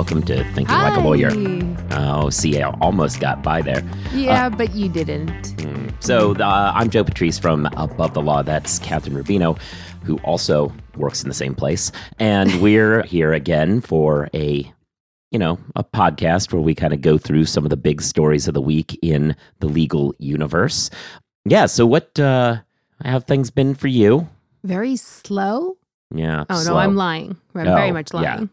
Welcome to Thinking Like a Lawyer. Oh, see, I almost got by there. Yeah, but you didn't. So I'm Joe Patrice from Above the Law. That's Catherine Rubino, who also works in the same place. And we're here again for a podcast where we kind of go through some of the big stories of the week in the legal universe. Yeah, so what have things been for you? Very slow. Yeah. Oh, slow. No, I'm lying. I'm very much lying. Yeah.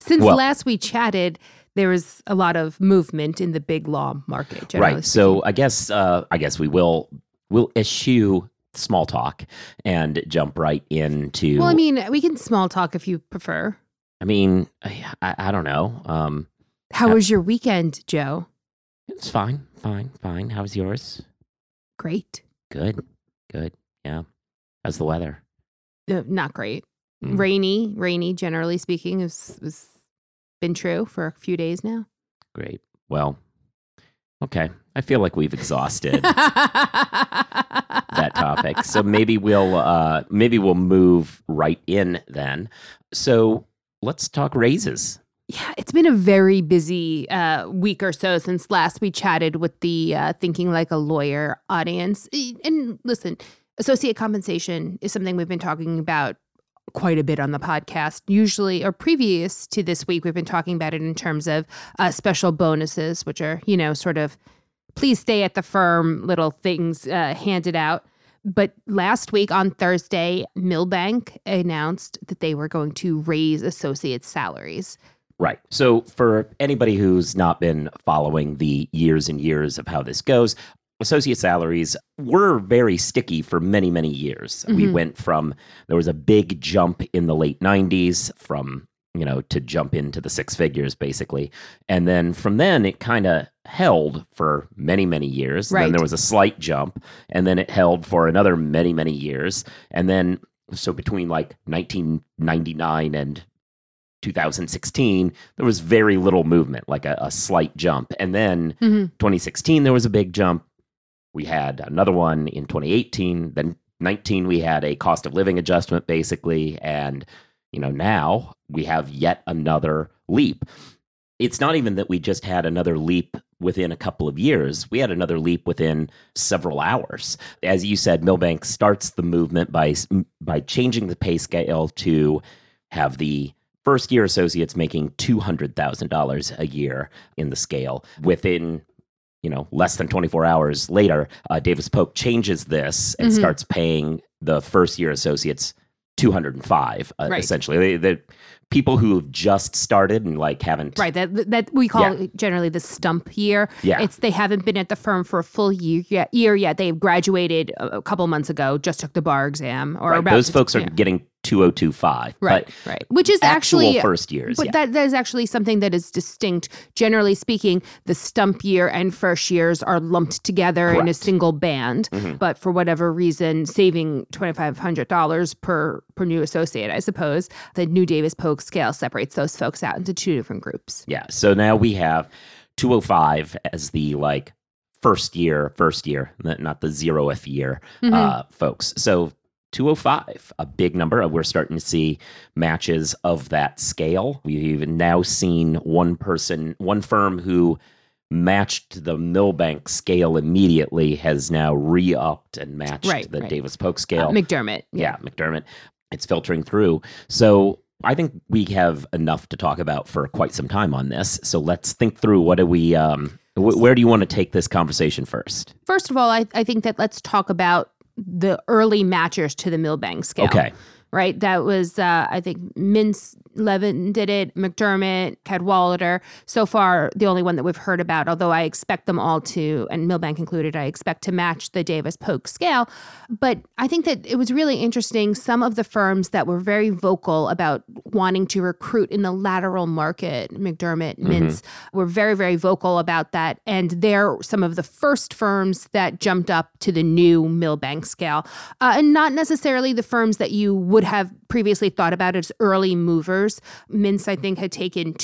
Since last we chatted, there was a lot of movement in the big law market. Right. So I guess we'll eschew small talk and jump right into... Well, I mean, we can small talk if you prefer. I mean, I don't know. How was your weekend, Joe? It's fine. How was yours? Great. Good. Yeah. How's the weather? Not great. Rainy, generally speaking, has been true for a few days now. Great. Well, okay. I feel like we've exhausted that topic. So maybe we'll move right in then. So let's talk raises. Yeah, it's been a very busy week or so since last we chatted with the Thinking Like a Lawyer audience. And listen, associate compensation is something we've been talking about quite a bit on the podcast. Usually, or previous to this week, we've been talking about it in terms of special bonuses, which are, sort of please stay at the firm little things handed out. But last week on Thursday, Millbank announced that they were going to raise associate salaries. Right. So for anybody who's not been following the years and years of how this goes, associate salaries were very sticky for many, many years. Mm-hmm. We went from, there was a big jump in the late 90s from, to jump into the six figures basically. And then from then it kind of held for many, many years. Right. Then there was a slight jump and then it held for another many, many years. And then, so between like 1999 and 2016, there was very little movement, like a slight jump. And then 2016, there was a big jump. We had another one in 2018. Then 19, we had a cost of living adjustment, basically. And, now we have yet another leap. It's not even that we just had another leap within a couple of years. We had another leap within several hours. As you said, Millbank starts the movement by changing the pay scale to have the first-year associates making $200,000 a year in the scale. Within less than 24 hours later, Davis-Polk changes this and starts paying the first-year associates $205,000, right. Essentially. The people who have just started and haven't... Right, that we call generally the stump year. Yeah. They haven't been at the firm for a full year yet. They've graduated a couple months ago, just took the bar exam. Or right. Those folks are getting $2,025. Right, right. Which is actually first years. But that is actually something that is distinct. Generally speaking, the stump year and first years are lumped together in a single band. Mm-hmm. But for whatever reason, saving $2,500 per new associate, I suppose, the new Davis-Polk scale separates those folks out into two different groups. Yeah. So now we have $205 as the first year, not the 0th year folks. So $205, a big number. We're starting to see matches of that scale. We've even now seen one firm who matched the Millbank scale immediately has now re-upped and matched the Davis-Polk scale. McDermott. Yeah, McDermott. It's filtering through. So I think we have enough to talk about for quite some time on this. So let's think through what do we... where do you want to take this conversation first? First of all, I think that let's talk about the early matchers to the Millbank scale. Okay. Right? That was, I think, Mintz, Levin did it, McDermott, Cadwalader. So far, the only one that we've heard about, although I expect them all to, and Millbank included, I expect to match the Davis-Polk scale. But I think that it was really interesting. Some of the firms that were very vocal about wanting to recruit in the lateral market, McDermott, Mintz, were very, very vocal about that. And they're some of the first firms that jumped up to the new Millbank scale. And not necessarily the firms that you would have previously thought about as early movers. Mintz, I think, had taken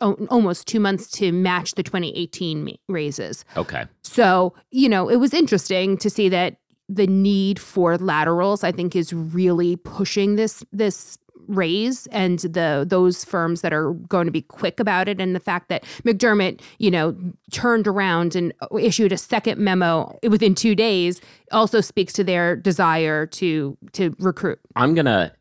almost two months to match the 2018 raises. Okay. So, it was interesting to see that the need for laterals, I think, is really pushing this raise, and those firms that are going to be quick about it, and the fact that McDermott, turned around and issued a second memo within 2 days also speaks to their desire to recruit. I'm gonna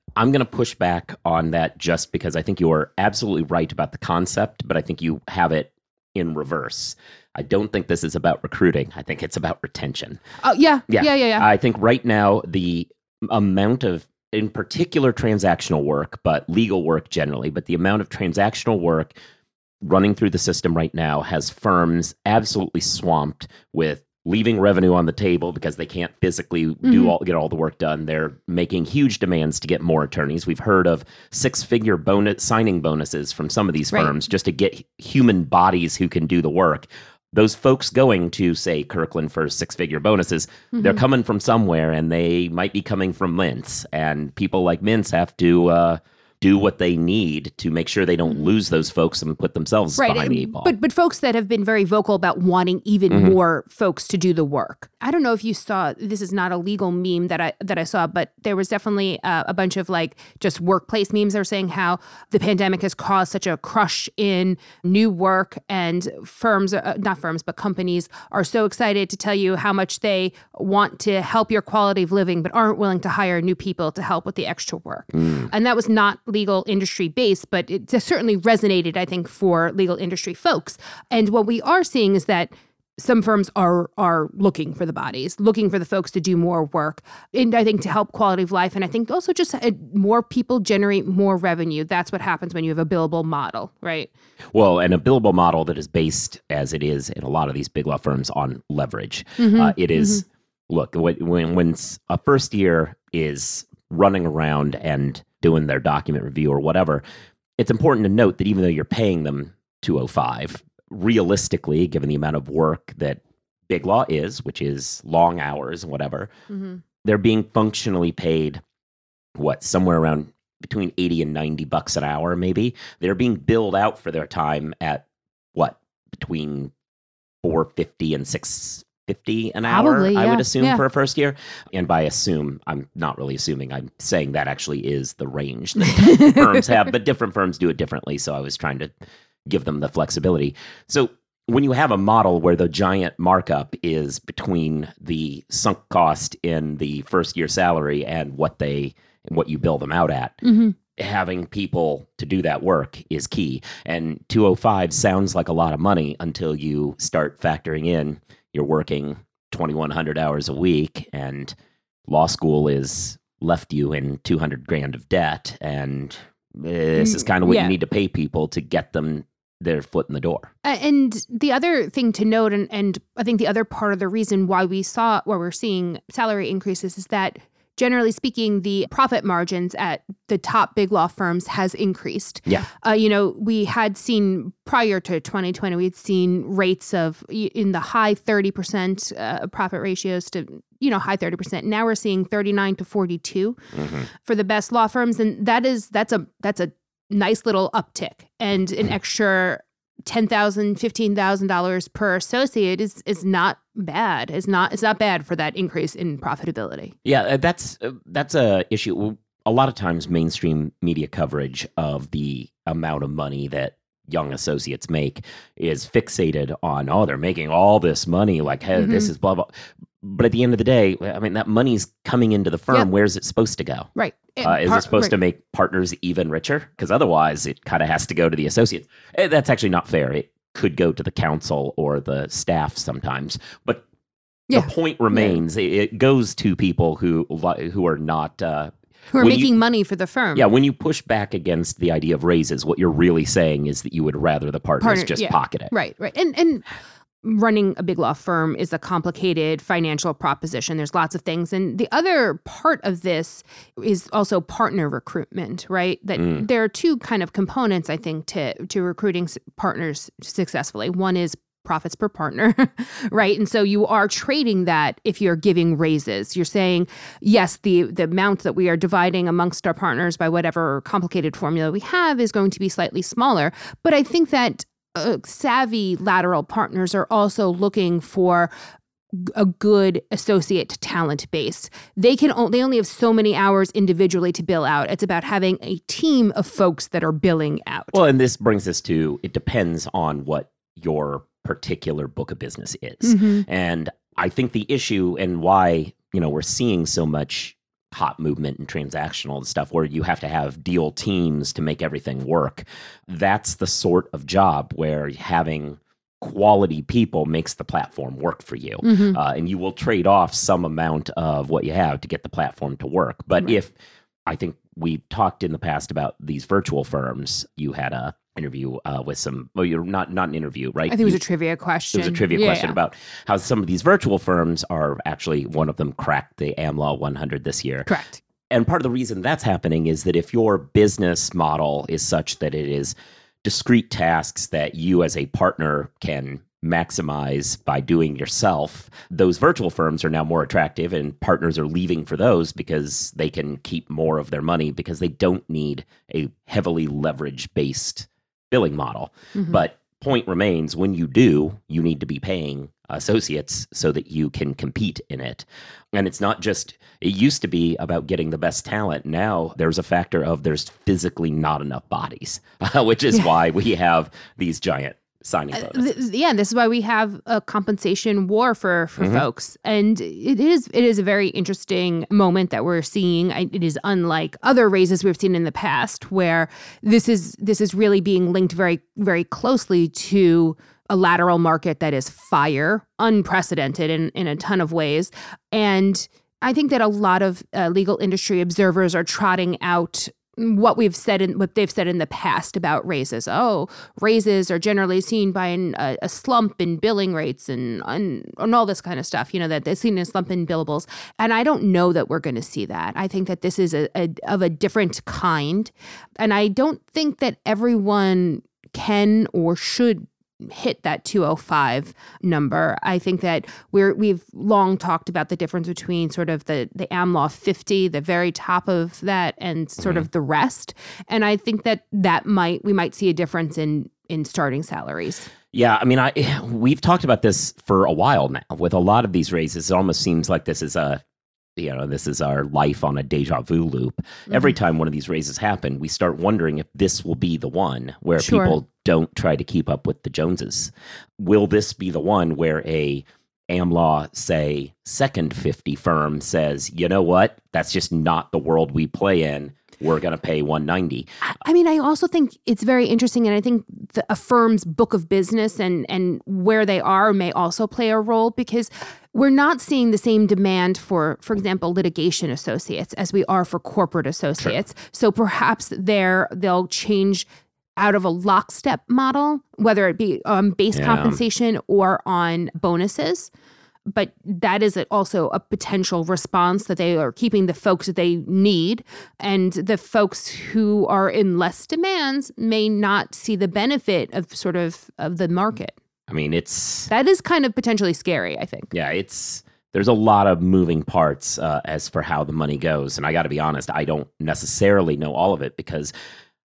push back on that just because I think you are absolutely right about the concept, but I think you have it in reverse. I don't think this is about recruiting. I think it's about retention. Oh, yeah. I think right now the amount of, in particular, transactional work, but legal work generally, but the amount of transactional work running through the system right now has firms absolutely swamped with leaving revenue on the table because they can't physically get all the work done. They're making huge demands to get more attorneys. We've heard of six-figure signing bonuses from some of these firms just to get human bodies who can do the work. Those folks going to, say, Kirkland for six-figure bonuses, they're coming from somewhere, and they might be coming from Mintz. And people like Mintz have to do what they need to make sure they don't lose those folks and put themselves behind the eight ball. But folks that have been very vocal about wanting even more folks to do the work. I don't know if you saw, this is not a legal meme that I saw, but there was definitely a bunch of just workplace memes that are saying how the pandemic has caused such a crush in new work, and companies are so excited to tell you how much they want to help your quality of living, but aren't willing to hire new people to help with the extra work. And that was not legal industry based, but it certainly resonated, I think, for legal industry folks. And what we are seeing is that some firms are looking for the bodies, looking for the folks to do more work, and I think to help quality of life. And I think also just more people generate more revenue. That's what happens when you have a billable model, right? Well, and a billable model that is based, as it is in a lot of these big law firms, on leverage. It is, look, when a first year is running around and doing their document review or whatever, it's important to note that even though you're paying them $205, realistically, given the amount of work that big law is, which is long hours and whatever, they're being functionally paid, somewhere around between $80 and $90 an hour, maybe. They're being billed out for their time at between $450 and $650 an hour, probably, yeah. I would assume, for a first year. And by assume, I'm not really assuming. I'm saying that actually is the range that firms have, but different firms do it differently. So I was trying to give them the flexibility. So when you have a model where the giant markup is between the sunk cost in the first year salary and what you bill them out at, having people to do that work is key. And 205 sounds like a lot of money until you start factoring in you're working 2,100 hours a week, and law school is left you in 200 grand of debt. And this is kind of what you need to pay people to get them their foot in the door. And the other thing to note, and I think the other part of the reason why we're seeing salary increases is that, generally speaking, the profit margins at the top big law firms has increased. Yeah. We had seen prior to 2020, we had seen rates of in the high 30% profit ratios to, high 30%. Now we're seeing 39 to 42 for the best law firms. And that's a nice little uptick, and an extra $10,000, $15,000 per associate is not bad. It's not bad for that increase in profitability. Yeah, that's a issue. A lot of times, mainstream media coverage of the amount of money that young associates make is fixated on, they're making all this money, this is blah, blah. But at the end of the day, I mean, that money's coming into the firm. Yeah. Where's it supposed to go? Right. Is it supposed to make partners even richer? Because otherwise, it kind of has to go to the associates. That's actually not fair. It could go to the counsel or the staff sometimes. But the point remains, it goes to people who are not... who are making money for the firm. Yeah, when you push back against the idea of raises, what you're really saying is that you would rather the partners just pocket it. Right. And running a big law firm is a complicated financial proposition. There's lots of things. And the other part of this is also partner recruitment, right? That there are two kind of components, I think, to recruiting partners successfully. One is profits per partner, right? And so you are trading that if you're giving raises. You're saying, yes, the amount that we are dividing amongst our partners by whatever complicated formula we have is going to be slightly smaller. But I think that savvy lateral partners are also looking for a good associate talent base. They only have so many hours individually to bill out. It's about having a team of folks that are billing out. Well, and this brings us to, it depends on what your particular book of business is. Mm-hmm. And I think the issue and why, we're seeing so much hot movement and transactional stuff where you have to have deal teams to make everything work. That's the sort of job where having quality people makes the platform work for you. Mm-hmm. And you will trade off some amount of what you have to get the platform to work. But right. If I think we've talked in the past about these virtual firms, you had a interview with some, well, you're not an interview, right? I think it was a trivia question. It was a trivia question about how some of these virtual firms are actually, one of them cracked the AmLaw 100 this year. Correct. And part of the reason that's happening is that if your business model is such that it is discrete tasks that you as a partner can maximize by doing yourself, those virtual firms are now more attractive and partners are leaving for those because they can keep more of their money because they don't need a heavily leverage-based billing model. Mm-hmm. But point remains, when you do, you need to be paying associates so that you can compete in it. And it's not just, it used to be about getting the best talent. Now there's a factor of there's physically not enough bodies, which is why we have these giant signing bonuses. This is why we have a compensation war for mm-hmm. folks. And it is a very interesting moment that we're seeing. It is unlike other raises we've seen in the past where this is really being linked very, very closely to a lateral market that is fire, unprecedented in a ton of ways. And I think that a lot of legal industry observers are trotting out what they've said in the past about raises. Oh, raises are generally seen by a slump in billing rates and all this kind of stuff, that they're seen as a slump in billables. And I don't know that we're going to see that. I think that this is of a different kind. And I don't think that everyone can or should hit that 205 number. I think that we've long talked about the difference between sort of the AmLaw 50, the very top of that, and sort mm-hmm. of the rest. And I think that we might see a difference in starting salaries. Yeah, I mean, we've talked about this for a while now. With a lot of these raises, it almost seems like this is this is our life on a deja vu loop. Mm-hmm. Every time one of these raises happen, we start wondering if this will be the one where people don't try to keep up with the Joneses. Will this be the one where a AmLaw, say, second 50 firm says, you know what, that's just not the world we play in. We're going to pay 190. I mean, I also think it's very interesting, and I think a firm's book of business and where they are may also play a role, because we're not seeing the same demand for example, litigation associates as we are for corporate associates. Sure. So perhaps they'll change out of a lockstep model, whether it be on base compensation or on bonuses. But that is also a potential response, that they are keeping the folks that they need, and the folks who are in less demands may not see the benefit of sort of the market. I mean, that is kind of potentially scary, I think. Yeah, there's a lot of moving parts as for how the money goes. And I got to be honest, I don't necessarily know all of it because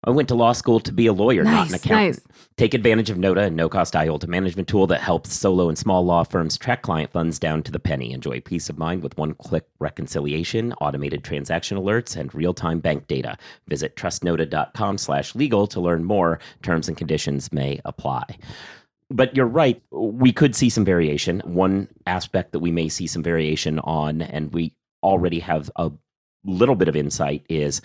I went to law school to be a lawyer, not an accountant. Nice. Take advantage of Nota, a no-cost IOLTA management tool that helps solo and small law firms track client funds down to the penny. Enjoy peace of mind with one-click reconciliation, automated transaction alerts, and real-time bank data. Visit trustnota.com/legal to learn more. Terms and conditions may apply. But you're right. We could see some variation. One aspect that we may see some variation on, and we already have a little bit of insight, is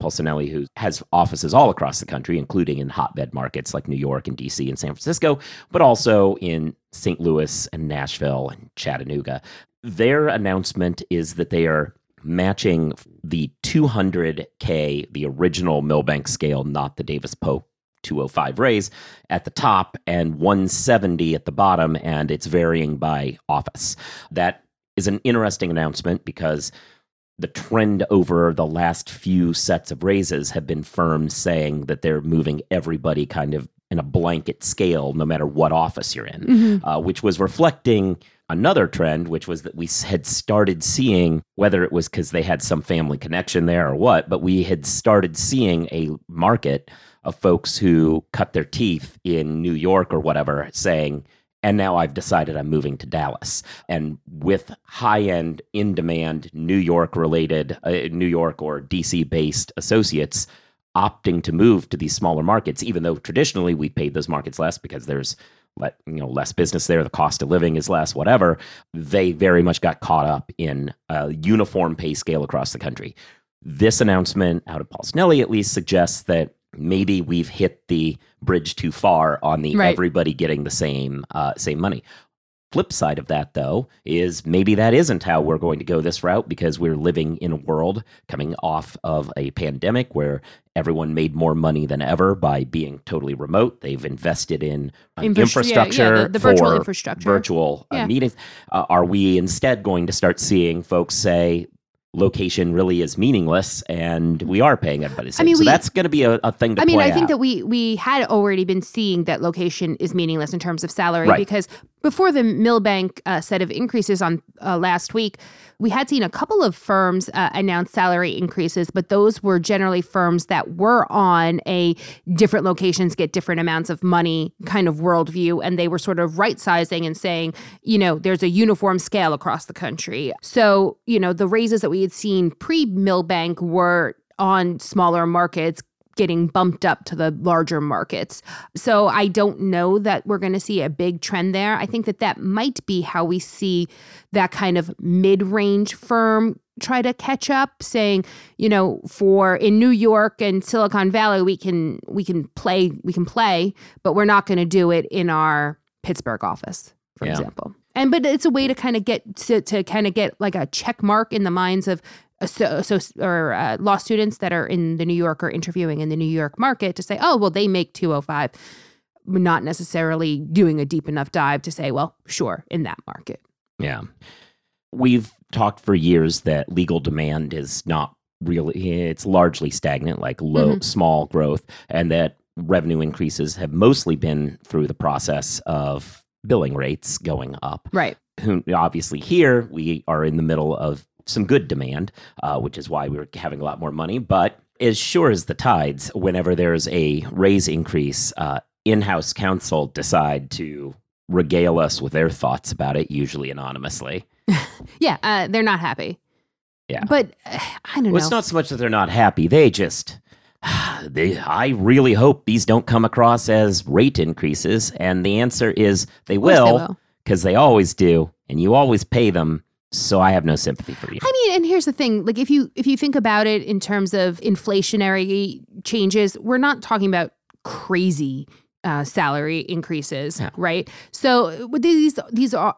Pulsinelli, who has offices all across the country, including in hotbed markets like New York and DC and San Francisco, but also in St. Louis and Nashville and Chattanooga. Their announcement is that they are matching the 200K, the original Millbank scale, not the Davis-Polk 205 raise, at the top and 170 at the bottom, and it's varying by office. That is an interesting announcement because the trend over the last few sets of raises have been firms saying that they're moving everybody kind of in a blanket scale, no matter what office you're in, mm-hmm. Which was reflecting another trend, which was that we had started seeing, whether it was because they had some family connection there or what, but we had started seeing a market of folks who cut their teeth in New York or whatever saying, And now I've decided I'm moving to Dallas. And with high-end, in-demand, New York or DC-based associates opting to move to these smaller markets, even though traditionally we paid those markets less because there's less business there, the cost of living is less, whatever, they very much got caught up in a uniform pay scale across the country. This announcement out of Pulsinelli at least suggests that maybe we've hit the bridge too far on the everybody getting the same money. Flip side of that, though, is maybe that isn't how we're going to go this route, because we're living in a world coming off of a pandemic where everyone made more money than ever by being totally remote. They've invested in infrastructure, the virtual infrastructure, virtual meetings. Are we instead going to start seeing folks say, location really is meaningless, and we are paying everybody. So that's going to be a thing to play out. I think that we had already been seeing that location is meaningless in terms of salary, because before the Millbank set of increases on last week, we had seen a couple of firms announce salary increases, but those were generally firms that were on a different locations get different amounts of money kind of worldview, and they were sort of right-sizing and saying, there's a uniform scale across the country. So, the raises that we had seen pre-Millbank were on smaller markets getting bumped up to the larger markets. So I don't know that we're going to see a big trend there. I think that might be how we see that kind of mid-range firm try to catch up, saying, for in New York and Silicon Valley, we can play, but we're not going to do it in our Pittsburgh office, for example. And but it's a way to kind of get to kind of get like a check mark in the minds of law students that are in the New York or interviewing in the New York market to say, oh, well, they make 205, not necessarily doing a deep enough dive to say, well, sure, in that market. Yeah. We've talked for years that legal demand is not really, it's largely stagnant, like low, small growth, and that revenue increases have mostly been through the process of billing rates going up. Right. Obviously here, we are in the middle of some good demand, which is why we were having a lot more money. But as sure as the tides, whenever there's a raise increase, in-house counsel decide to regale us with their thoughts about it, usually anonymously. They're not happy. Yeah. But I don't know. It's not so much that they're not happy. They just... I really hope these don't come across as rate increases. And the answer is they will, because they always do. And you always pay them. So I have no sympathy for you. And here's the thing. Like if you think about it in terms of inflationary changes, we're not talking about crazy salary increases, right? So with these are,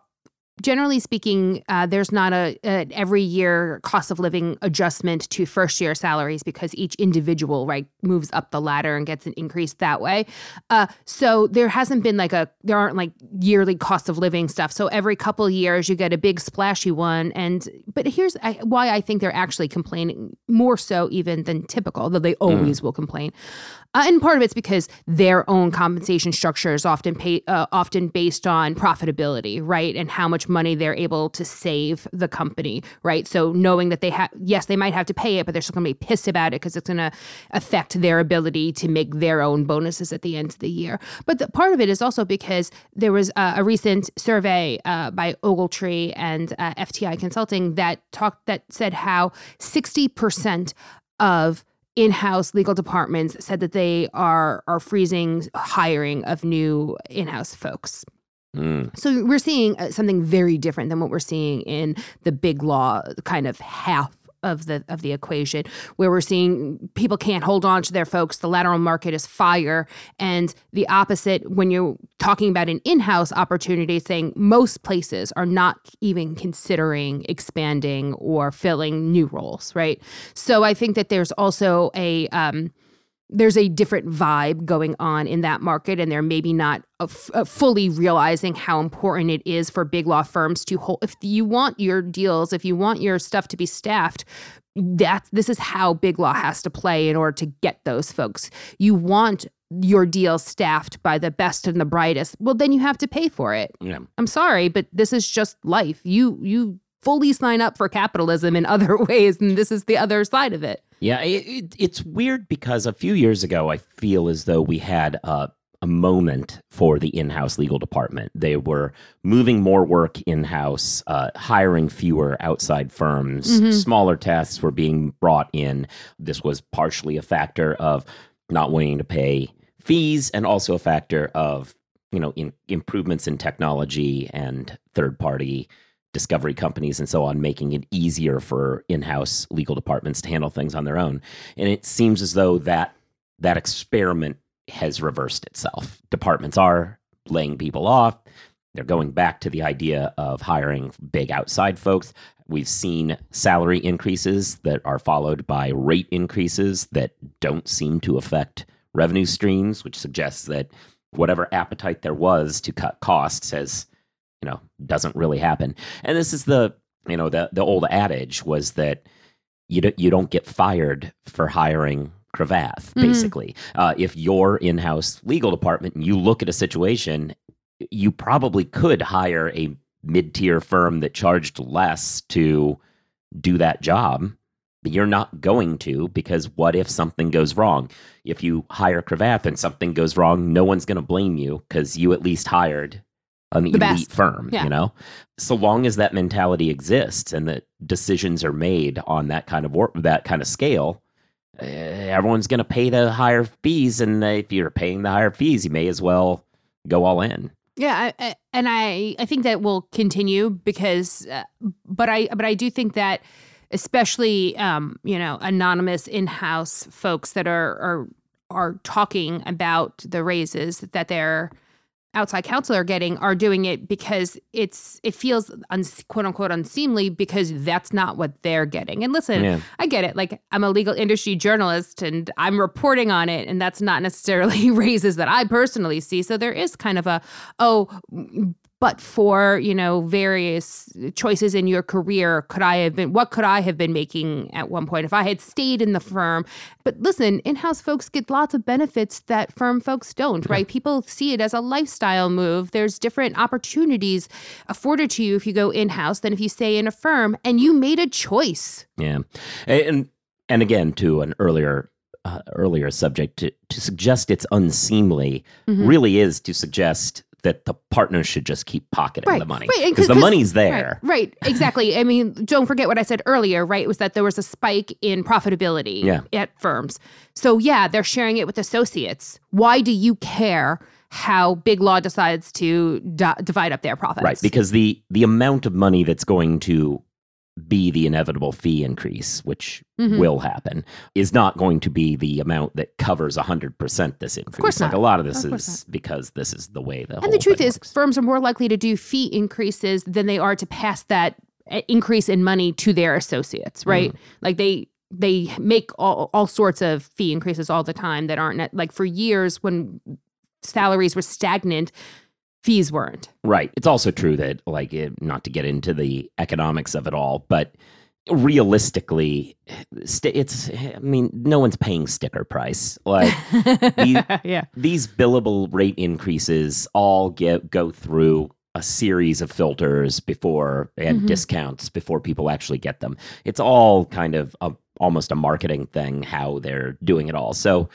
generally speaking, there's not an every year cost of living adjustment to first year salaries because each individual moves up the ladder and gets an increase that way. So there hasn't been there aren't yearly cost of living stuff. So every couple of years you get a big splashy one. But here's why I think they're actually complaining more so even than typical, though they always will complain. And part of it's because their own compensation structure is often based on profitability, right? And how much money they're able to save the company, right? So knowing that they might have to pay it, but they're still going to be pissed about it because it's going to affect their ability to make their own bonuses at the end of the year. But part of it is also because there was a recent survey by Ogletree and FTI Consulting that said how 60% of in-house legal departments said that they are freezing hiring of new in-house folks. So we're seeing something very different than what we're seeing in the big law kind of half of the equation, where we're seeing people can't hold on to their folks. The lateral market is fire. And the opposite, when you're talking about an in-house opportunity, saying most places are not even considering expanding or filling new roles, right? So I think that there's also there's a different vibe going on in that market, and they're maybe not fully realizing how important it is for big law firms to hold. If you want your deals, if you want your stuff to be staffed, this is how big law has to play in order to get those folks. You want your deals staffed by the best and the brightest. Well, then you have to pay for it. Yeah. I'm sorry, but this is just life. You fully sign up for capitalism in other ways, and this is the other side of it. Yeah, it's weird because a few years ago, I feel as though we had a moment for the in-house legal department. They were moving more work in-house, hiring fewer outside firms. Mm-hmm. Smaller tasks were being brought in. This was partially a factor of not wanting to pay fees, and also a factor of, you know, improvements in technology and third-party discovery companies and so on, making it easier for in-house legal departments to handle things on their own. And it seems as though that experiment has reversed itself. Departments are laying people off. They're going back to the idea of hiring big outside folks. We've seen salary increases that are followed by rate increases that don't seem to affect revenue streams, which suggests that whatever appetite there was to cut costs has, you know, doesn't really happen. And this is the, you know, the old adage was that you don't get fired for hiring Cravath, basically. Mm-hmm. If your in-house legal department and you look at a situation, you probably could hire a mid-tier firm that charged less to do that job, but you're not going to, because what if something goes wrong? If you hire Cravath and something goes wrong, no one's going to blame you, because you at least hired an elite firm, yeah. You know? So long as that mentality exists and that decisions are made on that kind of scale, everyone's going to pay the higher fees, and if you're paying the higher fees, you may as well go all in. Yeah, I think that will continue because, but I do think that, especially anonymous in-house folks that are talking about the raises that their outside counsel are getting are doing it because it feels quote unquote unseemly, because that's not what they're getting. And listen, yeah. I get it. Like, I'm a legal industry journalist and I'm reporting on it, and that's not necessarily raises that I personally see. So there is kind of but for, you know, various choices in your career, what could I have been making at one point if I had stayed in the firm? But listen, in-house folks get lots of benefits that firm folks don't, right? People see it as a lifestyle move. There's different opportunities afforded to you if you go in-house than if you stay in a firm, and you made a choice. Yeah. And again, to an earlier subject, to suggest it's unseemly, mm-hmm. really is to suggest that the partners should just keep pocketing the money, because the money's there. Right, exactly. I mean, don't forget what I said earlier, right? It was that there was a spike in profitability at firms. So yeah, they're sharing it with associates. Why do you care how big law decides to divide up their profits? Right, because the amount of money that's going to be the inevitable fee increase, which mm-hmm. will happen, is not going to be the amount that covers 100% this increase. Of course not. Like, a lot of this is because this is the way the whole thing works. And the truth is, firms are more likely to do fee increases than they are to pass that increase in money to their associates, right? Mm-hmm. Like, they make all sorts of fee increases all the time that aren't like, for years when salaries were stagnant, fees weren't. Right. It's also true that, like, not to get into the economics of it all, but realistically, no one's paying sticker price. Like, these billable rate increases all go through a series of filters and discounts before people actually get them. It's all kind of almost a marketing thing, how they're doing it all. So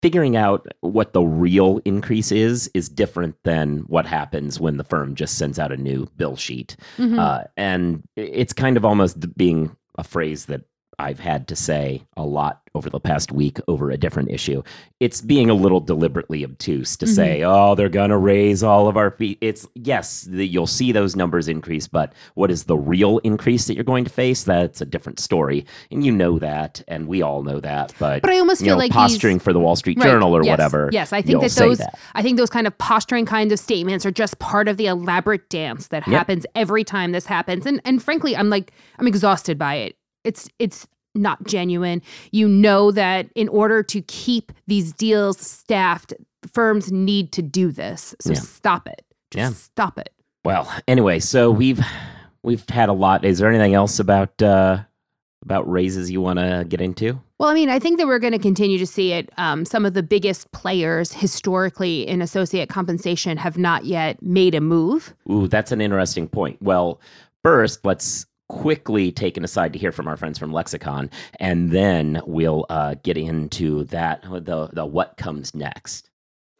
figuring out what the real increase is different than what happens when the firm just sends out a new bill sheet. Mm-hmm. And it's kind of almost being a phrase that I've had to say a lot over the past week over a different issue. It's being a little deliberately obtuse to say, oh, they're going to raise all of our fees. It's, yes, you'll see those numbers increase, but what is the real increase that you're going to face? That's a different story. And you know that, and we all know that. But I almost feel like posturing for the Wall Street Journal or whatever. Yes, I think I think those kind of posturing kinds of statements are just part of the elaborate dance that happens every time this happens. And frankly, I'm exhausted by it. It's not genuine. You know that in order to keep these deals staffed, firms need to do this. So stop it. Just stop it. Well, anyway, so we've had a lot. Is there anything else about raises you want to get into? Well, I mean, I think that we're going to continue to see it. Some of the biggest players historically in associate compensation have not yet made a move. Ooh, that's an interesting point. Well, first, let's quickly taken aside to hear from our friends from Lexicon, and then we'll get into that, the what comes next.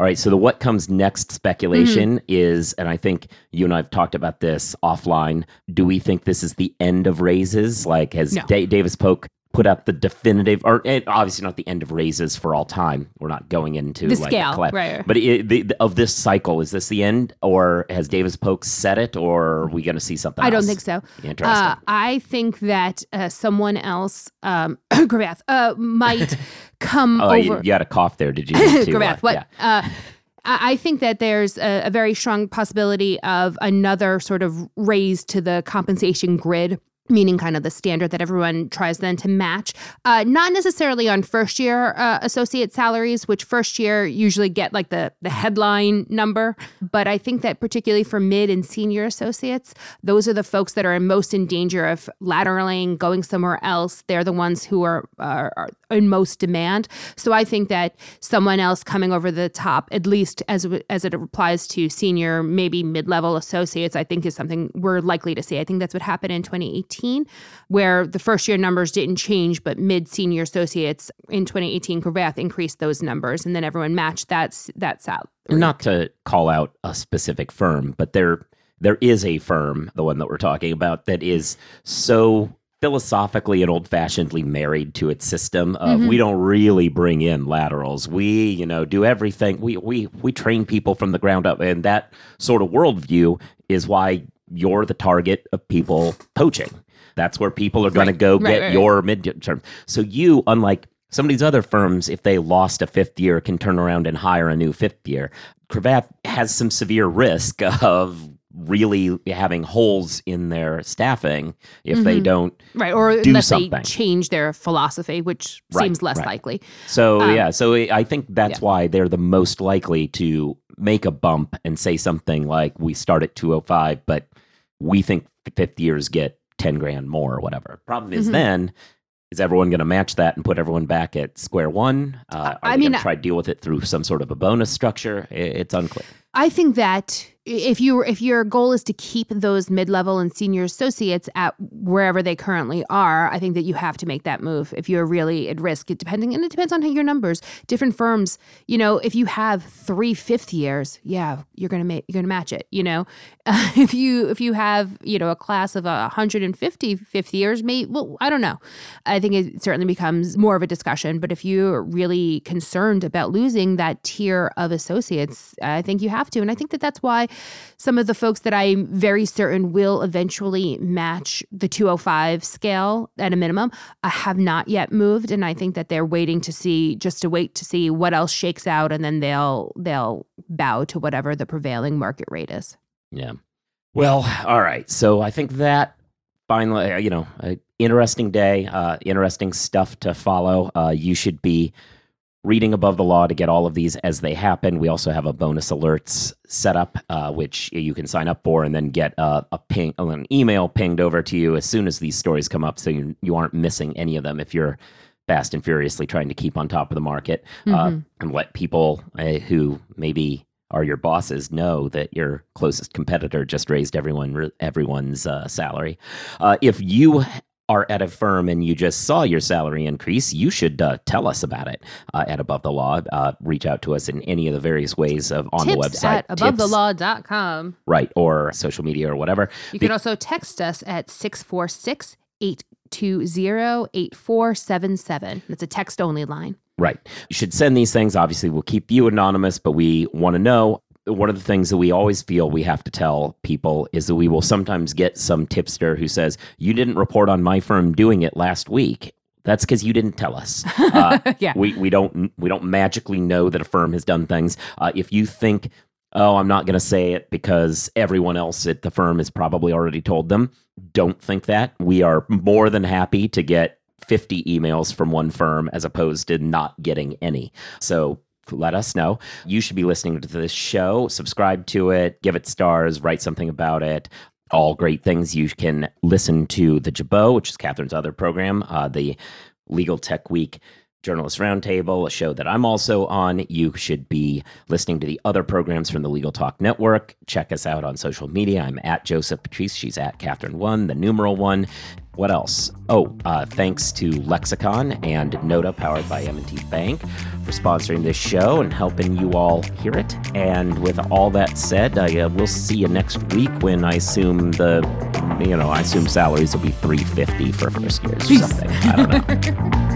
All right, so the what comes next speculation is, and I think you and I have talked about this offline, do we think this is the end of raises? Like, has Davis-Polk put up the definitive, or obviously not the end of raises for all time. We're not going into the like, scale, right? But of this cycle, is this the end, or has Davis-Polk set it, or are we going to see something else? I don't think so. Interesting. I think that someone else, Cravath, might... come over. You had a cough there, did you? Cravath, what? Yeah. I think that there's a very strong possibility of another sort of raise to the compensation grid, meaning kind of the standard that everyone tries then to match. Not necessarily on first-year associate salaries, which first year usually get like the headline number. But I think that particularly for mid and senior associates, those are the folks that are most in danger of lateraling, going somewhere else. They're the ones who are in most demand. So I think that someone else coming over the top, at least as it applies to senior, maybe mid-level associates, I think is something we're likely to see. I think that's what happened in 2018. Where the first year numbers didn't change, but mid-senior associates in 2018, Cravath increased those numbers, and then everyone matched that salary. Not to call out a specific firm, but there is a firm, the one that we're talking about, that is so philosophically and old-fashionedly married to its system of we don't really bring in laterals. We, do everything. We train people from the ground up, and that sort of worldview is why you're the target of people poaching. That's where people are going to go get your midterm. So you, unlike some of these other firms, if they lost a fifth year, can turn around and hire a new fifth year. Cravath has some severe risk of really having holes in their staffing if they don't do something. They change their philosophy, which seems less likely. So so I think that's why they're the most likely to make a bump and say something like, we start at 205, but we think the fifth years get 10 grand more or whatever. Problem is then, is everyone going to match that and put everyone back at square one? Are we going to try to deal with it through some sort of a bonus structure? It's unclear. I think that if your goal is to keep those mid-level and senior associates at wherever they currently are, I think that you have to make that move if you're really at risk. It depends on your numbers. Different firms, if you have 3 fifth years, you're gonna match it. If you have a class of 150 fifth years, I don't know. I think it certainly becomes more of a discussion. But if you're really concerned about losing that tier of associates, I think you have to, and I think that that's why some of the folks that I'm very certain will eventually match the 205 scale at a minimum have not yet moved, and I think that they're waiting to see what else shakes out, and then they'll bow to whatever the prevailing market rate is. Yeah. Well, all right. So I think that finally, an interesting day, interesting stuff to follow. You should be reading Above the Law to get all of these as they happen. We also have a bonus alerts set up, which you can sign up for and then get an email pinged over to you as soon as these stories come up, so you aren't missing any of them if you're fast and furiously trying to keep on top of the market. And let people who maybe are your bosses know that your closest competitor just raised everyone's salary. If you are at a firm and you just saw your salary increase, you should tell us about it at Above the Law. Reach out to us in any of the various ways on the website. At abovethelaw.com. Right, or social media or whatever. You can also text us at 646-820-8477. That's a text-only line. Right. You should send these things. Obviously, we'll keep you anonymous, but we want to know. One of the things that we always feel we have to tell people is that we will sometimes get some tipster who says, you didn't report on my firm doing it last week. That's because you didn't tell us. We don't magically know that a firm has done things. If you think, I'm not going to say it because everyone else at the firm has probably already told them, don't think that. We are more than happy to get 50 emails from one firm as opposed to not getting any. So let us know. You should be listening to this show, subscribe to it, give it stars, write something about it. All great things. You can listen to The Jabot, which is Catherine's other program, the Legal Tech Week Journalist Roundtable, a show that I'm also on. You should be listening to the other programs from the Legal Talk Network. Check us out on social media. I'm at Joseph Patrice. She's at Catherine1, the numeral one. What else? Thanks to Lexicon and Nota, powered by M&T Bank, for sponsoring this show and helping you all hear it. And with all that said, we'll see you next week when I assume salaries will be $350 for first years or something. I don't know.